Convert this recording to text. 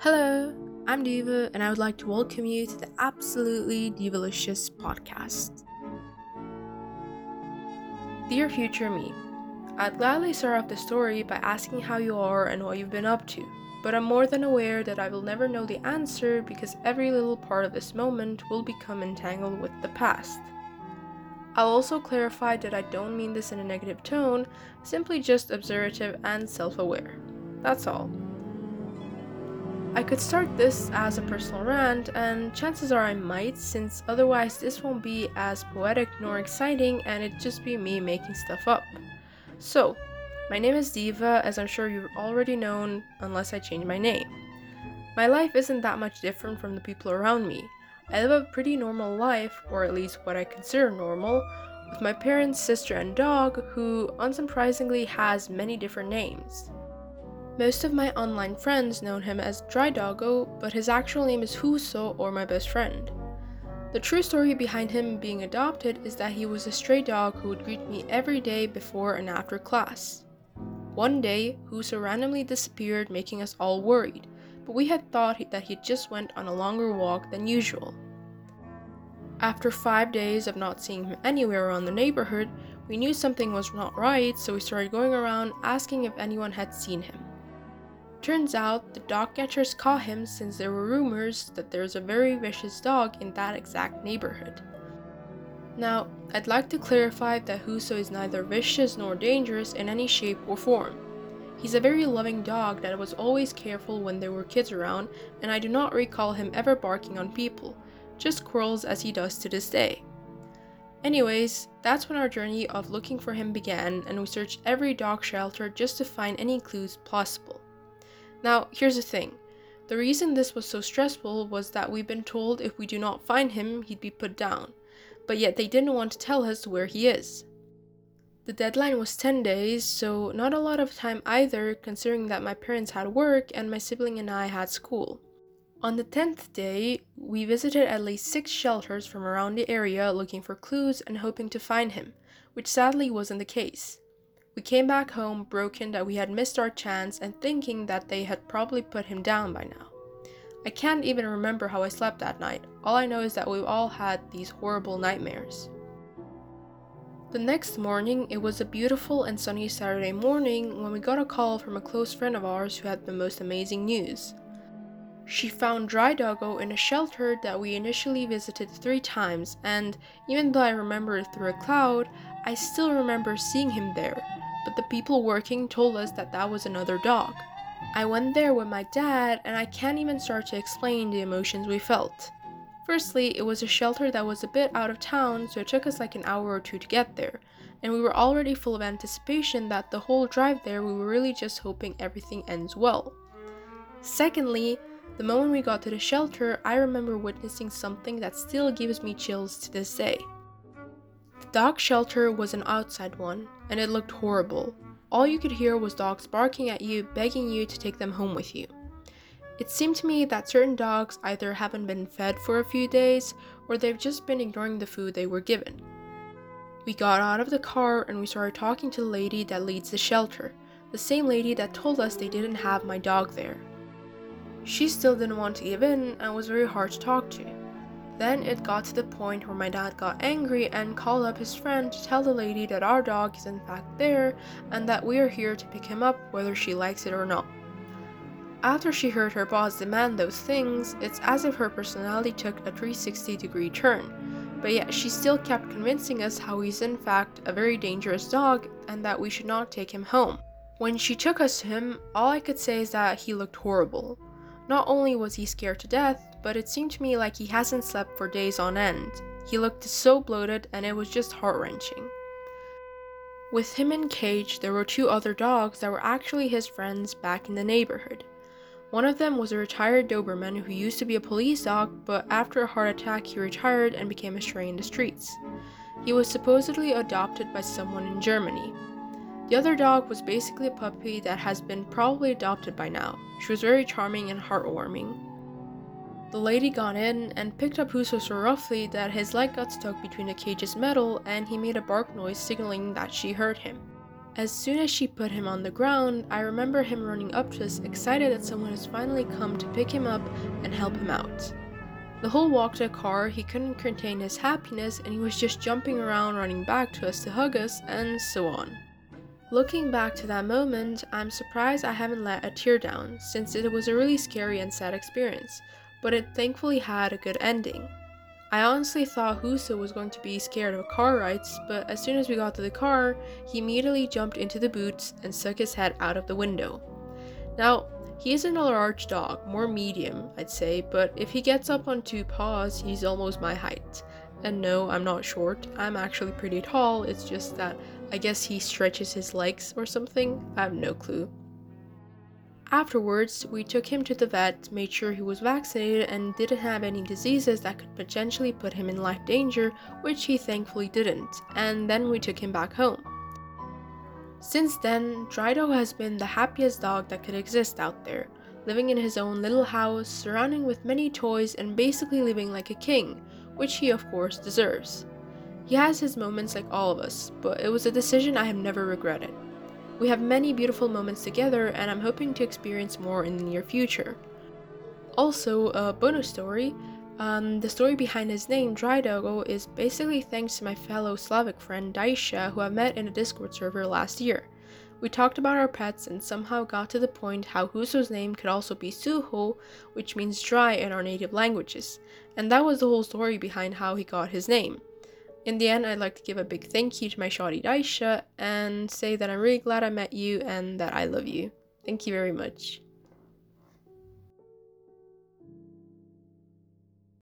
Hello, I'm Diva and I would like to welcome you to the Absolutely Divalicious podcast. Dear future me, I'd gladly start off the story by asking how you are and what you've been up to, but I'm more than aware that I will never know the answer because every little part of this moment will become entangled with the past. I'll also clarify that I don't mean this in a negative tone, simply just observative and self-aware. That's all. I could start this as a personal rant, and chances are I might, since otherwise this won't be as poetic nor exciting and it'd just be me making stuff up. So, my name is Diva, as I'm sure you've already known, unless I change my name. My life isn't that much different from the people around me. I live a pretty normal life, or at least what I consider normal, with my parents, sister and dog, who unsurprisingly has many different names. Most of my online friends know him as Dry Doggo, but his actual name is Huso, or my best friend. The true story behind him being adopted is that he was a stray dog who would greet me every day before and after class. One day, Huso randomly disappeared, making us all worried, but we had thought that he just went on a longer walk than usual. After 5 days of not seeing him anywhere around the neighborhood, we knew something was not right, so we started going around asking if anyone had seen him. Turns out, the dog catchers caught him since there were rumors that there's a very vicious dog in that exact neighborhood. Now, I'd like to clarify that Huso is neither vicious nor dangerous in any shape or form. He's a very loving dog that was always careful when there were kids around, and I do not recall him ever barking on people, just quarrels as he does to this day. Anyways, that's when our journey of looking for him began, and we searched every dog shelter just to find any clues possible. Now, here's the thing. The reason this was so stressful was that we've been told if we do not find him, he'd be put down, but yet they didn't want to tell us where he is. The deadline was 10 days, so not a lot of time either, considering that my parents had work and my sibling and I had school. On the 10th day, we visited at least 6 shelters from around the area looking for clues and hoping to find him, which sadly wasn't the case. We came back home broken that we had missed our chance and thinking that they had probably put him down by now. I can't even remember how I slept that night. All I know is that we all had these horrible nightmares. The next morning, it was a beautiful and sunny Saturday morning when we got a call from a close friend of ours who had the most amazing news. She found Dry Doggo in a shelter that we initially visited 3 times, and even though I remember it through a cloud, I still remember seeing him there. But the people working told us that that was another dog. I went there with my dad and I can't even start to explain the emotions we felt. Firstly, it was a shelter that was a bit out of town, so it took us like an hour or 2 to get there, and we were already full of anticipation that the whole drive there we were really just hoping everything ends well. Secondly, the moment we got to the shelter, I remember witnessing something that still gives me chills to this day. The dog shelter was an outside one, and it looked horrible. All you could hear was dogs barking at you, begging you to take them home with you. It seemed to me that certain dogs either haven't been fed for a few days, or they've just been ignoring the food they were given. We got out of the car and we started talking to the lady that leads the shelter, the same lady that told us they didn't have my dog there. She still didn't want to give in and was very hard to talk to. Then it got to the point where my dad got angry and called up his friend to tell the lady that our dog is in fact there and that we are here to pick him up whether she likes it or not. After she heard her boss demand those things, it's as if her personality took a 360-degree turn, but yet she still kept convincing us how he's in fact a very dangerous dog and that we should not take him home. When she took us to him, all I could say is that he looked horrible. Not only was he scared to death, but it seemed to me like he hasn't slept for days on end. He looked so bloated and it was just heart-wrenching. With him in cage, there were 2 other dogs that were actually his friends back in the neighborhood. One of them was a retired Doberman who used to be a police dog, but after a heart attack he retired and became a stray in the streets. He was supposedly adopted by someone in Germany. The other dog was basically a puppy that has been probably adopted by now. She was very charming and heartwarming. The lady got in and picked up Huso so roughly that his leg got stuck between the cage's metal and he made a bark noise signaling that she heard him. As soon as she put him on the ground, I remember him running up to us, excited that someone has finally come to pick him up and help him out. The whole walk to the car, he couldn't contain his happiness and he was just jumping around, running back to us to hug us, and so on. Looking back to that moment, I'm surprised I haven't let a tear down, since it was a really scary and sad experience, but it thankfully had a good ending. I honestly thought Huso was going to be scared of car rides, but as soon as we got to the car, he immediately jumped into the boots and stuck his head out of the window. Now, he isn't a large dog, more medium, I'd say, but if he gets up on two paws, he's almost my height. And no, I'm not short, I'm actually pretty tall, it's just that I guess he stretches his legs or something, I have no clue. Afterwards, we took him to the vet, made sure he was vaccinated and didn't have any diseases that could potentially put him in life danger, which he thankfully didn't, and then we took him back home. Since then, Dry Doggo has been the happiest dog that could exist out there, living in his own little house, surrounding with many toys and basically living like a king, which he of course deserves. He has his moments like all of us, but it was a decision I have never regretted. We have many beautiful moments together and I'm hoping to experience more in the near future. Also, a bonus story, the story behind his name, Dry Doggo, is basically thanks to my fellow Slavic friend Daisha, who I met in a Discord server last year. We talked about our pets and somehow got to the point how Huso's name could also be Suho, which means dry in our native languages, and that was the whole story behind how he got his name. In the end, I'd like to give a big thank you to my shawty Daisha and say that I'm really glad I met you and that I love you. Thank you very much.